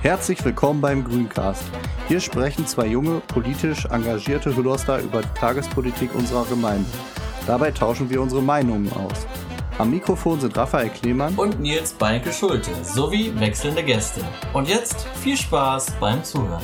Herzlich willkommen beim GrünCast. Hier sprechen zwei junge, politisch engagierte Hüllerster über die Tagespolitik unserer Gemeinde. Dabei tauschen wir unsere Meinungen aus. Am Mikrofon sind Raphael Kleemann und Nils Beinke-Schulte sowie wechselnde Gäste. Und jetzt viel Spaß beim Zuhören.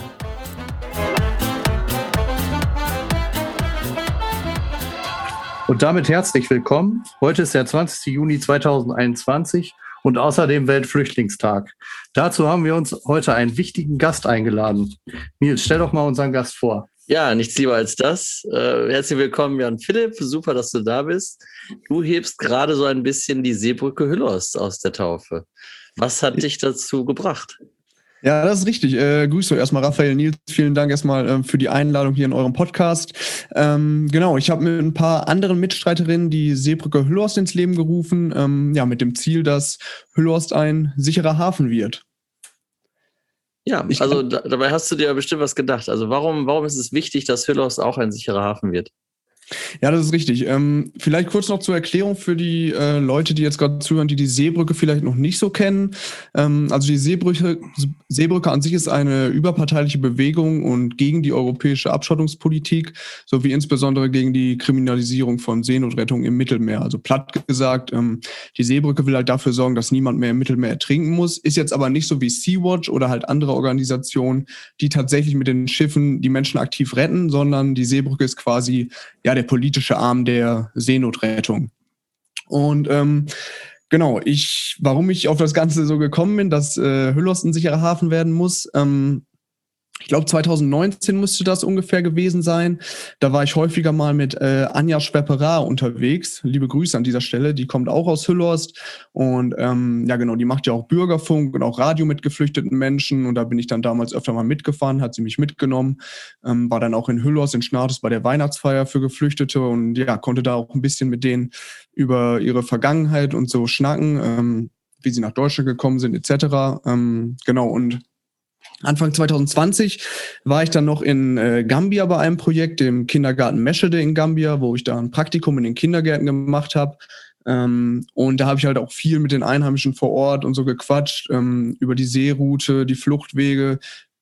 Und damit herzlich willkommen. Heute ist der 20. Juni 2021. Und außerdem Weltflüchtlingstag. Dazu haben wir uns heute einen wichtigen Gast eingeladen. Nils, stell doch mal unseren Gast vor. Ja, nichts lieber als das. Herzlich willkommen, Jan-Philipp. Super, dass du da bist. Du hebst gerade so ein bisschen die Seebrücke Hüllost aus der Taufe. Was hat dich dazu gebracht? Ja, das ist richtig. Grüße erstmal Raphael, Nils. Vielen Dank erstmal für die Einladung hier in eurem Podcast. Genau, ich habe mit ein paar anderen Mitstreiterinnen die Seebrücke Hüllerst ins Leben gerufen, mit dem Ziel, dass Hüllerst ein sicherer Hafen wird. Ja, also dabei hast du dir bestimmt was gedacht. Also warum ist es wichtig, dass Hüllerst auch ein sicherer Hafen wird? Ja, das ist richtig. Vielleicht kurz noch zur Erklärung für die Leute, die jetzt gerade zuhören, die die Seebrücke vielleicht noch nicht so kennen. Also die Seebrücke an sich ist eine überparteiliche Bewegung und gegen die europäische Abschottungspolitik sowie insbesondere gegen die Kriminalisierung von Seenotrettung im Mittelmeer. Also platt gesagt, die Seebrücke will halt dafür sorgen, dass niemand mehr im Mittelmeer ertrinken muss. Ist jetzt aber nicht so wie Sea-Watch oder halt andere Organisationen, die tatsächlich mit den Schiffen die Menschen aktiv retten, sondern die Seebrücke ist quasi der politische Arm der Seenotrettung. Und warum ich auf das Ganze so gekommen bin, dass Hüllerst ein sicherer Hafen werden muss, ich glaube 2019 müsste das ungefähr gewesen sein. Da war ich häufiger mal mit Anja Schwepperer unterwegs. Liebe Grüße an dieser Stelle, die kommt auch aus Hüllerst. Und die macht ja auch Bürgerfunk und auch Radio mit geflüchteten Menschen. Und da bin ich dann damals öfter mal mitgefahren, hat sie mich mitgenommen. War dann auch in Hüllerst, in Schnartes bei der Weihnachtsfeier für Geflüchtete. Und ja, konnte da auch ein bisschen mit denen über ihre Vergangenheit und so schnacken, wie sie nach Deutschland gekommen sind etc. Und Anfang 2020 war ich dann noch in Gambia bei einem Projekt, dem Kindergarten Meschede in Gambia, wo ich da ein Praktikum in den Kindergärten gemacht habe. Und da habe ich halt auch viel mit den Einheimischen vor Ort und so gequatscht, über die Seeroute, die Fluchtwege,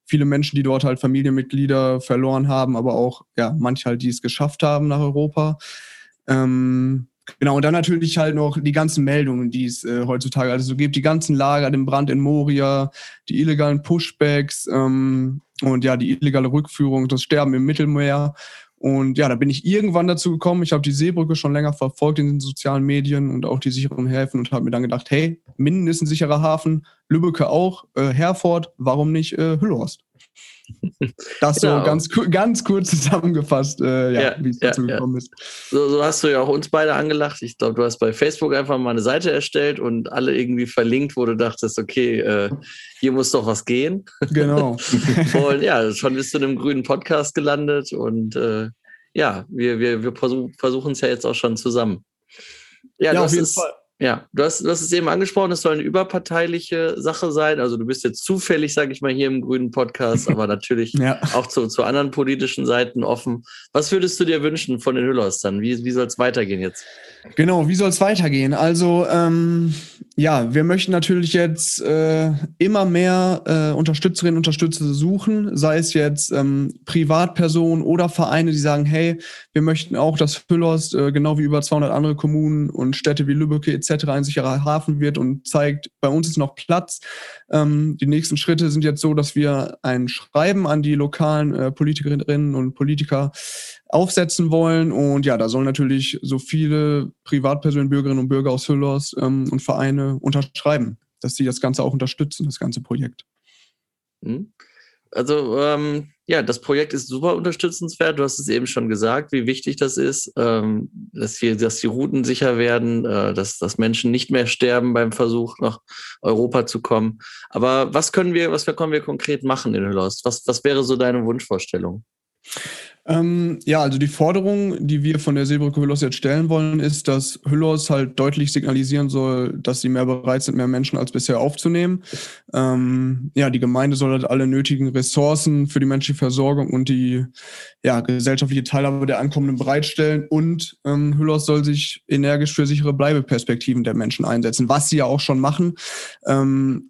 viele Menschen, die dort halt Familienmitglieder verloren haben, aber auch manche halt, die es geschafft haben nach Europa. Und dann natürlich halt noch die ganzen Meldungen, die es heutzutage alles so gibt. Die ganzen Lager, den Brand in Moria, die illegalen Pushbacks die illegale Rückführung, das Sterben im Mittelmeer. Und da bin ich irgendwann dazu gekommen. Ich habe die Seebrücke schon länger verfolgt in den sozialen Medien und auch die sicheren Häfen und habe mir dann gedacht, hey, Minden ist ein sicherer Hafen, Lübbecke auch, Herford, warum nicht Hüllhorst? Das genau. So ganz kurz zusammengefasst, wie es dazu gekommen ist. So hast du ja auch uns beide angelacht. Ich glaube, du hast bei Facebook einfach mal eine Seite erstellt und alle irgendwie verlinkt, wo du dachtest, okay, hier muss doch was gehen. Genau. Und schon bist du in einem grünen Podcast gelandet und wir versuchen es ja jetzt auch schon zusammen. Ja, auf jeden Fall. Ja, du hast es eben angesprochen, es soll eine überparteiliche Sache sein. Also du bist jetzt zufällig, sage ich mal, hier im grünen Podcast, aber natürlich auch zu anderen politischen Seiten offen. Was würdest du dir wünschen von den Hüllerstern? Wie soll es weitergehen jetzt? Genau, wie soll es weitergehen? Also wir möchten natürlich jetzt immer mehr Unterstützerinnen und Unterstützer suchen, sei es jetzt Privatpersonen oder Vereine, die sagen, hey, wir möchten auch, dass Hüllerst genau wie über 200 andere Kommunen und Städte wie Lübbecke etc. ein sicherer Hafen wird und zeigt, bei uns ist noch Platz. Die nächsten Schritte sind jetzt so, dass wir ein Schreiben an die lokalen Politikerinnen und Politiker aufsetzen wollen. Und da sollen natürlich so viele Privatpersonen, Bürgerinnen und Bürger aus Hüllerst und Vereine unterschreiben, dass sie das Ganze auch unterstützen, das ganze Projekt. Also das Projekt ist super unterstützenswert. Du hast es eben schon gesagt, wie wichtig das ist, dass die Routen sicher werden, dass Menschen nicht mehr sterben beim Versuch, nach Europa zu kommen. Aber was können wir konkret machen in Hüllerst? Was wäre so deine Wunschvorstellung? Ja, also die Forderung, die wir von der Seebrücke Hüllost jetzt stellen wollen, ist, dass Hüllerst halt deutlich signalisieren soll, dass sie mehr bereit sind, mehr Menschen als bisher aufzunehmen. Ja, die Gemeinde soll halt alle nötigen Ressourcen für die menschliche Versorgung und die gesellschaftliche Teilhabe der Ankommenden bereitstellen, und Hüllerst soll sich energisch für sichere Bleibeperspektiven der Menschen einsetzen, was sie ja auch schon machen.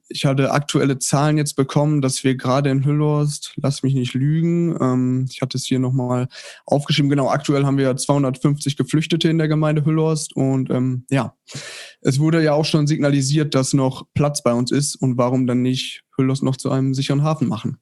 Ich hatte aktuelle Zahlen jetzt bekommen, dass wir gerade in Hüllerst, lass mich nicht lügen, ich hatte es hier nochmal aufgeschrieben. Genau, aktuell haben wir 250 Geflüchtete in der Gemeinde Hüllerst, und es wurde ja auch schon signalisiert, dass noch Platz bei uns ist, und warum dann nicht Hüllerst noch zu einem sicheren Hafen machen?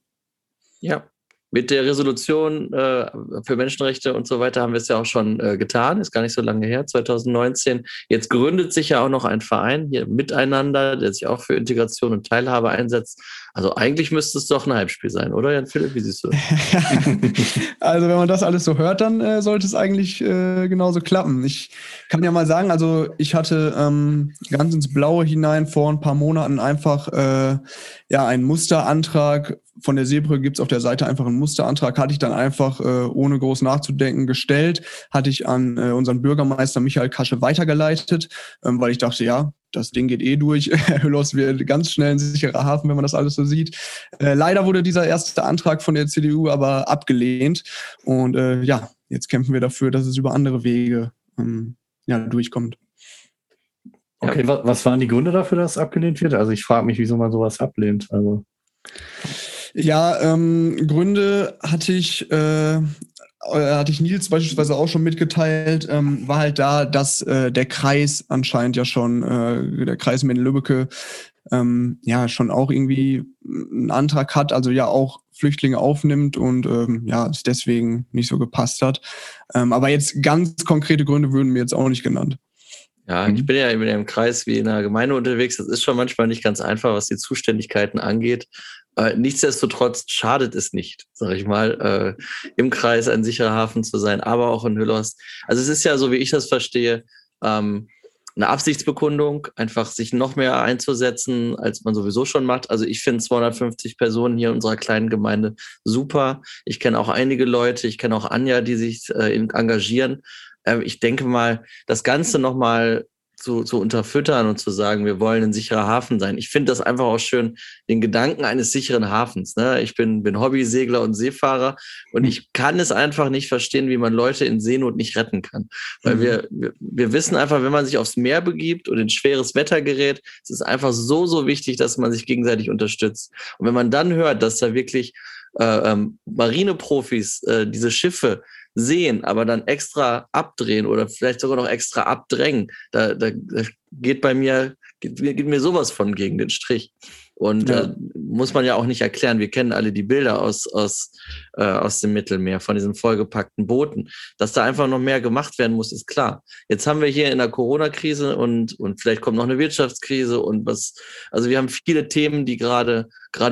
Ja, mit der Resolution für Menschenrechte und so weiter haben wir es ja auch schon getan, ist gar nicht so lange her, 2019. Jetzt gründet sich ja auch noch ein Verein hier miteinander, der sich auch für Integration und Teilhabe einsetzt. Also eigentlich müsste es doch ein Halbspiel sein, oder Jan-Philipp, wie siehst du? Also wenn man das alles so hört, dann sollte es eigentlich genauso klappen. Ich kann ja mal sagen, also ich hatte ganz ins Blaue hinein vor ein paar Monaten einfach einen Musterantrag, von der Seebrücke gibt es auf der Seite einfach einen Musterantrag, hatte ich dann einfach ohne groß nachzudenken gestellt, hatte ich an unseren Bürgermeister Michael Kasche weitergeleitet, weil ich dachte, ja, das Ding geht eh durch. Hüllerst wird ganz schnell ein sicherer Hafen, wenn man das alles so sieht. Leider wurde dieser erste Antrag von der CDU aber abgelehnt. Und jetzt kämpfen wir dafür, dass es über andere Wege durchkommt. Okay, was waren die Gründe dafür, dass es abgelehnt wird? Also ich frage mich, wieso man sowas ablehnt. Also Gründe hatte ich Nils beispielsweise auch schon mitgeteilt, war halt da, dass der Kreis anscheinend ja schon, der Kreis Minden-Lübbecke schon auch irgendwie einen Antrag hat, also ja auch Flüchtlinge aufnimmt und es deswegen nicht so gepasst hat. Aber jetzt ganz konkrete Gründe würden mir jetzt auch nicht genannt. Ja, ich bin ja im Kreis wie in einer Gemeinde unterwegs. Das ist schon manchmal nicht ganz einfach, was die Zuständigkeiten angeht. Nichtsdestotrotz schadet es nicht, sage ich mal, im Kreis ein sicherer Hafen zu sein, aber auch in Hüllerst. Also es ist ja, so wie ich das verstehe, eine Absichtsbekundung, einfach sich noch mehr einzusetzen, als man sowieso schon macht. Also ich finde 250 Personen hier in unserer kleinen Gemeinde super. Ich kenne auch einige Leute, ich kenne auch Anja, die sich engagieren. Ich denke mal, das Ganze nochmal zu unterfüttern und zu sagen, wir wollen ein sicherer Hafen sein. Ich finde das einfach auch schön, den Gedanken eines sicheren Hafens. Ne? Ich bin Hobbysegler und Seefahrer, und ich kann es einfach nicht verstehen, wie man Leute in Seenot nicht retten kann. Weil wir wissen einfach, wenn man sich aufs Meer begibt und in schweres Wetter gerät, es ist einfach so, so wichtig, dass man sich gegenseitig unterstützt. Und wenn man dann hört, dass da wirklich Marineprofis diese Schiffe sehen, aber dann extra abdrehen oder vielleicht sogar noch extra abdrängen, da geht mir sowas von gegen den Strich. Und muss man ja auch nicht erklären. Wir kennen alle die Bilder aus dem Mittelmeer von diesen vollgepackten Booten. Dass da einfach noch mehr gemacht werden muss, ist klar. Jetzt haben wir hier in der Corona-Krise und vielleicht kommt noch eine Wirtschaftskrise und was. Also wir haben viele Themen, die gerade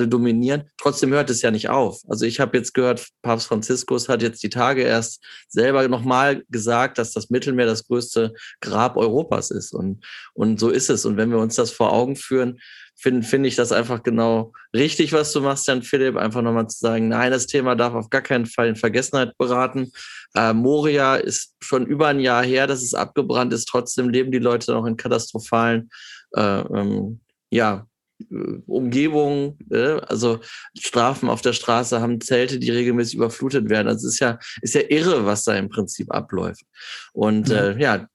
dominieren. Trotzdem hört es ja nicht auf. Also ich habe jetzt gehört, Papst Franziskus hat jetzt die Tage erst selber nochmal gesagt, dass das Mittelmeer das größte Grab Europas ist. Und so ist es. Und wenn wir uns das vor Augen führen, finde ich das einfach genau richtig, was du machst, Jan-Philipp, einfach nochmal zu sagen, nein, das Thema darf auf gar keinen Fall in Vergessenheit geraten. Moria ist schon über ein Jahr her, dass es abgebrannt ist, trotzdem leben die Leute noch in katastrophalen Umgebungen, also Strafen auf der Straße, haben Zelte, die regelmäßig überflutet werden. Also es ist ja irre, was da im Prinzip abläuft. Und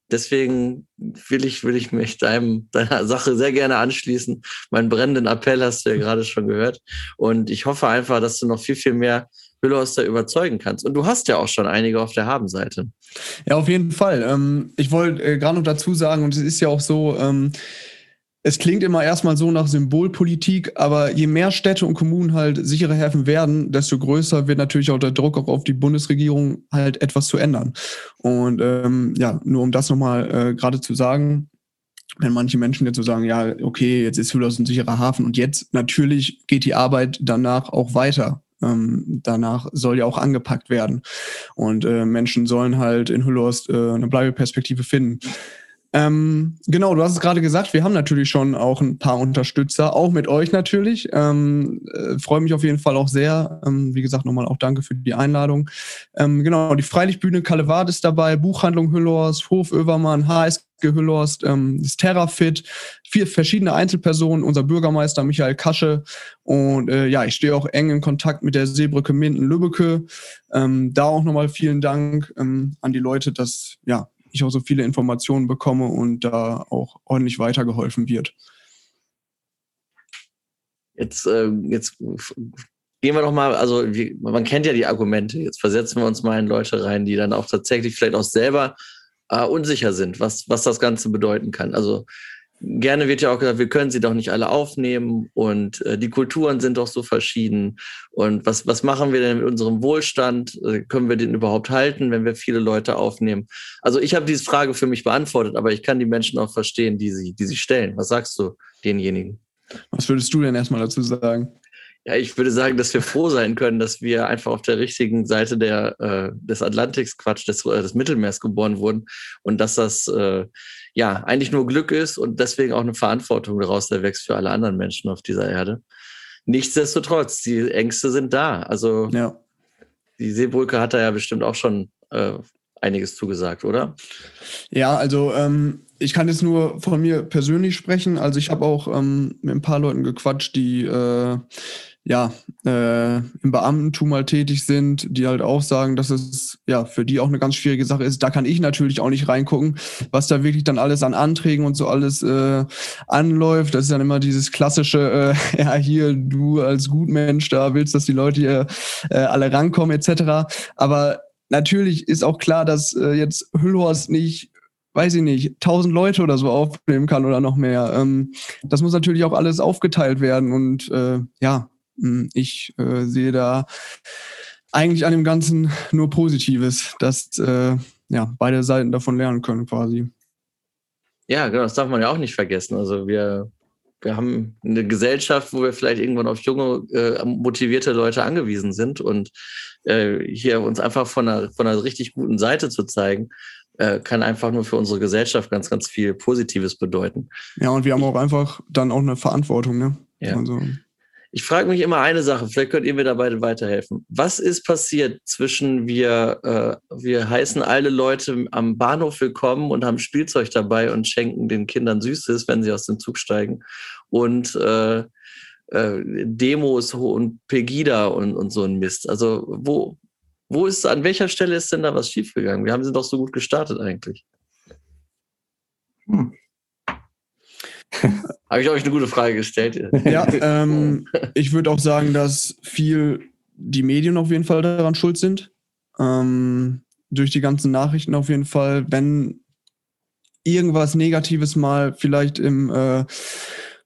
deswegen will ich mich deiner Sache sehr gerne anschließen. Meinen brennenden Appell hast du ja gerade schon gehört. Und ich hoffe einfach, dass du noch viel, viel mehr Hüllerster überzeugen kannst. Und du hast ja auch schon einige auf der Habenseite. Ja, auf jeden Fall. Ich wollte gerade noch dazu sagen, und es ist ja auch so, es klingt immer erstmal so nach Symbolpolitik, aber je mehr Städte und Kommunen halt sichere Häfen werden, desto größer wird natürlich auch der Druck auch auf die Bundesregierung, halt etwas zu ändern. Und nur um das nochmal gerade zu sagen, wenn manche Menschen jetzt so sagen, ja, okay, jetzt ist Hüllerst ein sicherer Hafen und jetzt natürlich geht die Arbeit danach auch weiter. Danach soll ja auch angepackt werden. Und Menschen sollen halt in Hüllerst eine Bleibeperspektive finden. Genau, du hast es gerade gesagt, wir haben natürlich schon auch ein paar Unterstützer, auch mit euch natürlich. Freue mich auf jeden Fall auch sehr. Wie gesagt, nochmal auch danke für die Einladung. Genau, die Freilichtbühne Kalewart ist dabei, Buchhandlung Hüllerst, Hof Övermann, HSG Hüllerst, das Terrafit, 4 verschiedene Einzelpersonen, unser Bürgermeister Michael Kasche und ja, ich stehe auch eng in Kontakt mit der Seebrücke Minden-Lübbecke. Da auch nochmal vielen Dank an die Leute, dass ja, ich auch so viele Informationen bekomme und da auch ordentlich weitergeholfen wird. Jetzt gehen wir doch mal, also man kennt ja die Argumente, jetzt versetzen wir uns mal in Leute rein, die dann auch tatsächlich vielleicht auch selber unsicher sind, was das Ganze bedeuten kann. Also gerne wird ja auch gesagt, wir können sie doch nicht alle aufnehmen und die Kulturen sind doch so verschieden und was machen wir denn mit unserem Wohlstand? Können wir den überhaupt halten, wenn wir viele Leute aufnehmen? Also ich habe diese Frage für mich beantwortet, aber ich kann die Menschen auch verstehen, die sie stellen. Was sagst du denjenigen? Was würdest du denn erstmal dazu sagen? Ja, ich würde sagen, dass wir froh sein können, dass wir einfach auf der richtigen Seite des Atlantiks, des Mittelmeers geboren wurden und dass das ja eigentlich nur Glück ist und deswegen auch eine Verantwortung daraus erwächst für alle anderen Menschen auf dieser Erde. Nichtsdestotrotz, die Ängste sind da. Also ja. Die Seebrücke hat da ja bestimmt auch schon einiges zugesagt, oder? Ja, also ich kann jetzt nur von mir persönlich sprechen. Also ich habe auch mit ein paar Leuten gequatscht, die im Beamtentum mal tätig sind, die halt auch sagen, dass es ja für die auch eine ganz schwierige Sache ist. Da kann ich natürlich auch nicht reingucken, was da wirklich dann alles an Anträgen und so alles anläuft. Das ist dann immer dieses klassische, ja hier, du als Gutmensch, da willst, dass die Leute hier alle rankommen etc. Aber natürlich ist auch klar, dass jetzt Hüllhorst nicht, weiß ich nicht, 1000 Leute oder so aufnehmen kann oder noch mehr. Das muss natürlich auch alles aufgeteilt werden und ich sehe da eigentlich an dem Ganzen nur Positives, dass beide Seiten davon lernen können quasi. Ja, genau, das darf man ja auch nicht vergessen. Also wir haben eine Gesellschaft, wo wir vielleicht irgendwann auf junge, motivierte Leute angewiesen sind und hier uns einfach von einer richtig guten Seite zu zeigen, kann einfach nur für unsere Gesellschaft ganz, ganz viel Positives bedeuten. Ja, und wir haben auch einfach dann auch eine Verantwortung, ne? Ja. Also. Ich frage mich immer eine Sache, vielleicht könnt ihr mir da beide weiterhelfen. Was ist passiert zwischen wir heißen alle Leute am Bahnhof willkommen und haben Spielzeug dabei und schenken den Kindern Süßes, wenn sie aus dem Zug steigen, und Demos und Pegida und so ein Mist? Also wo ist, an welcher Stelle ist denn da was schiefgegangen? Wir sind doch so gut gestartet eigentlich. Habe ich euch eine gute Frage gestellt? Ja, ich würde auch sagen, dass viel die Medien auf jeden Fall daran schuld sind. Durch die ganzen Nachrichten auf jeden Fall. Wenn irgendwas Negatives mal vielleicht im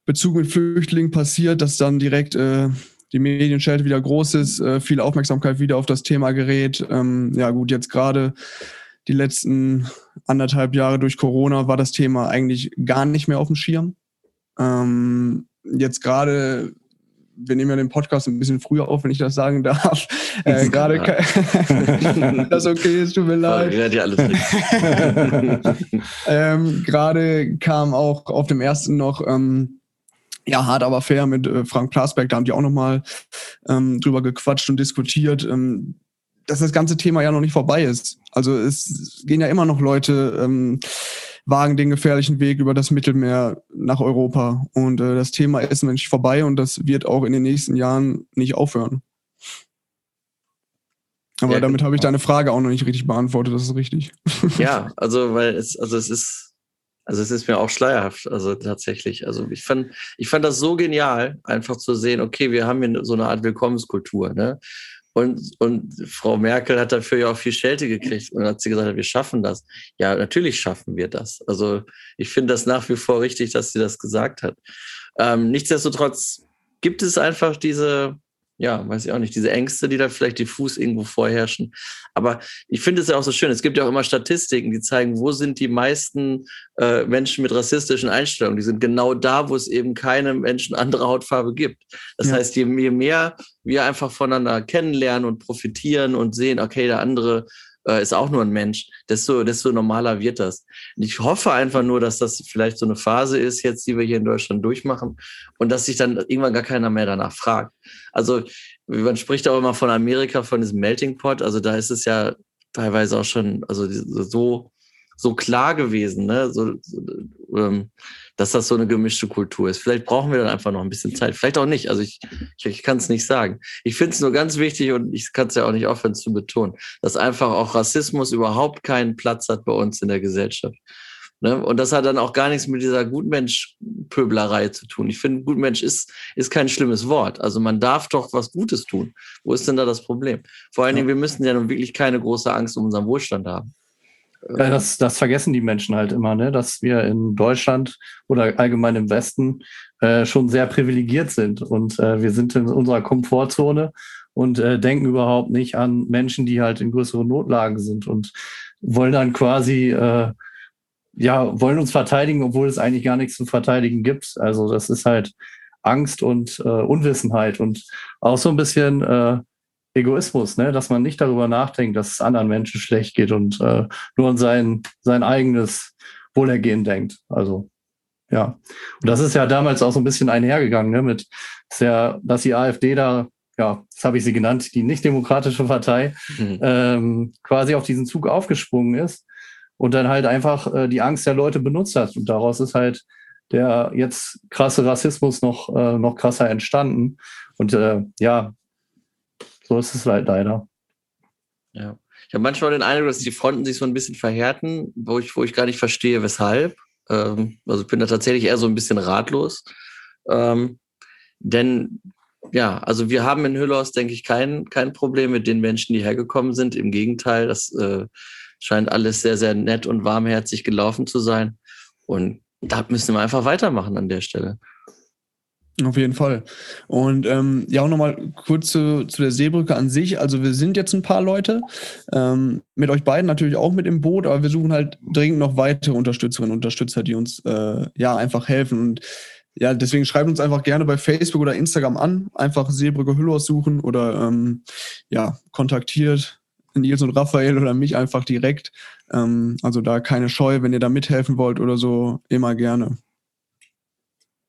Bezug mit Flüchtlingen passiert, dass dann direkt die Medienschelte wieder groß ist, viel Aufmerksamkeit wieder auf das Thema gerät. Ja gut, jetzt gerade die letzten 1,5 Jahre durch Corona war das Thema eigentlich gar nicht mehr auf dem Schirm. Jetzt gerade, wir nehmen ja den Podcast ein bisschen früher auf, wenn ich das sagen darf. Gerade das okay ist, tut mir leid. Gerade kam auch auf dem ersten noch hart aber fair mit Frank Plasberg, da haben die auch nochmal drüber gequatscht und diskutiert, dass das ganze Thema ja noch nicht vorbei ist. Also es gehen ja immer noch Leute, wagen den gefährlichen Weg über das Mittelmeer nach Europa. Und das Thema ist noch nicht vorbei und das wird auch in den nächsten Jahren nicht aufhören. Aber ja, damit habe ich deine Frage auch noch nicht richtig beantwortet, das ist richtig. Ja, also es ist mir auch schleierhaft, also tatsächlich. Also ich fand das so genial, einfach zu sehen, okay, wir haben hier so eine Art Willkommenskultur, ne? Und Frau Merkel hat dafür ja auch viel Schelte gekriegt und hat sie gesagt, wir schaffen das. Ja, natürlich schaffen wir das. Also ich finde das nach wie vor richtig, dass sie das gesagt hat. Nichtsdestotrotz gibt es einfach diese, ja, weiß ich auch nicht, diese Ängste, die da vielleicht diffus irgendwo vorherrschen. Aber ich finde es ja auch so schön, es gibt ja auch immer Statistiken, die zeigen, wo sind die meisten Menschen mit rassistischen Einstellungen. Die sind genau da, wo es eben keine Menschen anderer Hautfarbe gibt. Das heißt, je mehr wir einfach voneinander kennenlernen und profitieren und sehen, okay, der andere ist auch nur ein Mensch, desto normaler wird das. Und ich hoffe einfach nur, dass das vielleicht so eine Phase ist jetzt, die wir hier in Deutschland durchmachen und dass sich dann irgendwann gar keiner mehr danach fragt. Also man spricht auch immer von Amerika, von diesem Melting Pot, also da ist es ja teilweise auch schon also so klar gewesen, ne? Dass das so eine gemischte Kultur ist. Vielleicht brauchen wir dann einfach noch ein bisschen Zeit, vielleicht auch nicht. Also ich kann es nicht sagen. Ich finde es nur ganz wichtig und ich kann es ja auch nicht aufhören zu betonen, dass einfach auch Rassismus überhaupt keinen Platz hat bei uns in der Gesellschaft. Ne? Und das hat dann auch gar nichts mit dieser Gutmensch-Pöblerei zu tun. Ich finde, Gutmensch ist kein schlimmes Wort. Also man darf doch was Gutes tun. Wo ist denn da das Problem? Vor allen Dingen, wir müssen ja nun wirklich keine große Angst um unseren Wohlstand haben. Das vergessen die Menschen halt immer, ne? Dass wir in Deutschland oder allgemein im Westen schon sehr privilegiert sind und wir sind in unserer Komfortzone und denken überhaupt nicht an Menschen, die halt in größeren Notlagen sind und wollen dann quasi, wollen uns verteidigen, obwohl es eigentlich gar nichts zu verteidigen gibt. Also das ist halt Angst und Unwissenheit und auch so ein bisschen... Egoismus, ne? Dass man nicht darüber nachdenkt, dass es anderen Menschen schlecht geht und nur an sein eigenes Wohlergehen denkt. Also ja, und das ist ja damals auch so ein bisschen einhergegangen, ne? Mit dass die AfD da, ja, das habe ich sie genannt, die nicht-demokratische Partei, quasi auf diesen Zug aufgesprungen ist und dann halt einfach die Angst der Leute benutzt hat und daraus ist halt der jetzt krasse Rassismus noch krasser entstanden und so ist es halt leider. Ja. Ich habe manchmal den Eindruck, dass die Fronten sich so ein bisschen verhärten, wo ich gar nicht verstehe, weshalb. Also ich bin da tatsächlich eher so ein bisschen ratlos. Denn wir haben in Hüllerst, denke ich, kein Problem mit den Menschen, die hergekommen sind. Im Gegenteil, das scheint alles sehr, sehr nett und warmherzig gelaufen zu sein. Und da müssen wir einfach weitermachen an der Stelle. Auf jeden Fall. Und auch nochmal kurz zu der Seebrücke an sich. Also wir sind jetzt ein paar Leute, mit euch beiden natürlich auch mit im Boot, aber wir suchen halt dringend noch weitere Unterstützerinnen und Unterstützer, die uns einfach helfen. Und ja, deswegen schreibt uns einfach gerne bei Facebook oder Instagram an. Einfach Seebrücke Hüllost suchen oder kontaktiert Nils und Raphael oder mich einfach direkt. Also da keine Scheu, wenn ihr da mithelfen wollt oder so, immer gerne.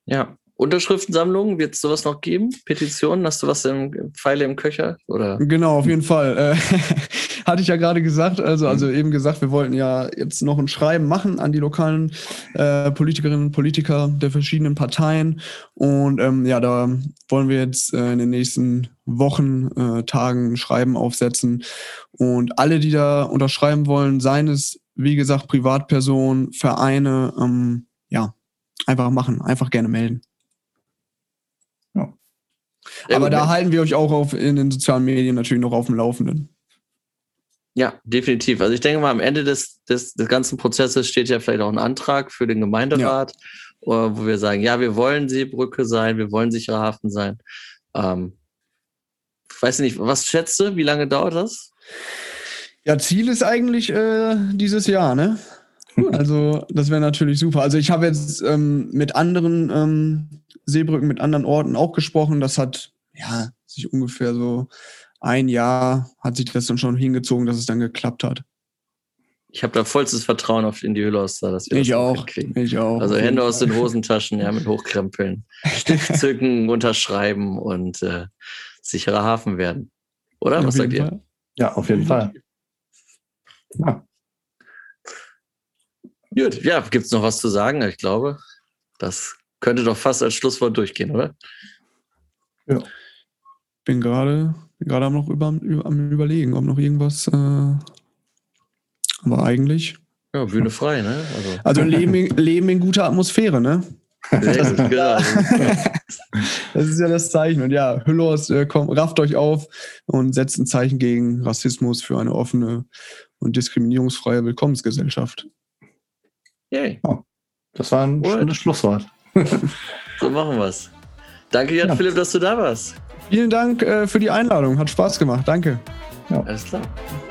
Ja. Unterschriftensammlungen, wird es sowas noch geben? Petitionen, hast du was im Pfeile im Köcher? Oder? Genau, auf jeden Fall. Hatte ich ja gerade gesagt, also eben gesagt, wir wollten ja jetzt noch ein Schreiben machen an die lokalen Politikerinnen und Politiker der verschiedenen Parteien und da wollen wir jetzt in den nächsten Wochen, Tagen ein Schreiben aufsetzen und alle, die da unterschreiben wollen, seien es, wie gesagt, Privatpersonen, Vereine, einfach machen, einfach gerne melden. Ja. Aber da halten wir euch auch in den sozialen Medien natürlich noch auf dem Laufenden. Ja, definitiv. Also ich denke mal, am Ende des ganzen Prozesses steht ja vielleicht auch ein Antrag für den Gemeinderat, wo wir sagen, ja, wir wollen Seebrücke sein, wir wollen sicherer Hafen sein. Ich weiß nicht, was schätzt du, wie lange dauert das? Ja, Ziel ist eigentlich dieses Jahr, ne? Also das wäre natürlich super. Also ich habe jetzt mit anderen Seebrücken, mit anderen Orten auch gesprochen. Das hat sich ungefähr so ein Jahr hat sich das dann schon hingezogen, dass es dann geklappt hat. Ich habe da vollstes Vertrauen in die Hüllerster, dass wir das auch hinkriegen. Also Hände aus den Hosentaschen, mit Hochkrempeln, Stift zücken, unterschreiben und sicherer Hafen werden. Oder? Was sagt ihr? Ja, auf jeden Fall. Ja. Gut, ja, gibt es noch was zu sagen? Ich glaube, das könnte doch fast als Schlusswort durchgehen, oder? Ja. Bin gerade am Überlegen, ob noch irgendwas. Aber eigentlich. Ja, Bühne frei, ne? Also Leben in guter Atmosphäre, ne? Sehr gut, genau. Das ist ja das Zeichen. Und ja, Hüllerst, rafft euch auf und setzt ein Zeichen gegen Rassismus für eine offene und diskriminierungsfreie Willkommensgesellschaft. Yay. Oh, das war ein schönes Schlusswort. So machen wir's. Danke, Jan-Philipp, dass du da warst. Vielen Dank für die Einladung. Hat Spaß gemacht. Danke. Ja. Alles klar.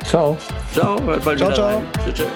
Ciao. Ciao. Bald ciao. Ciao.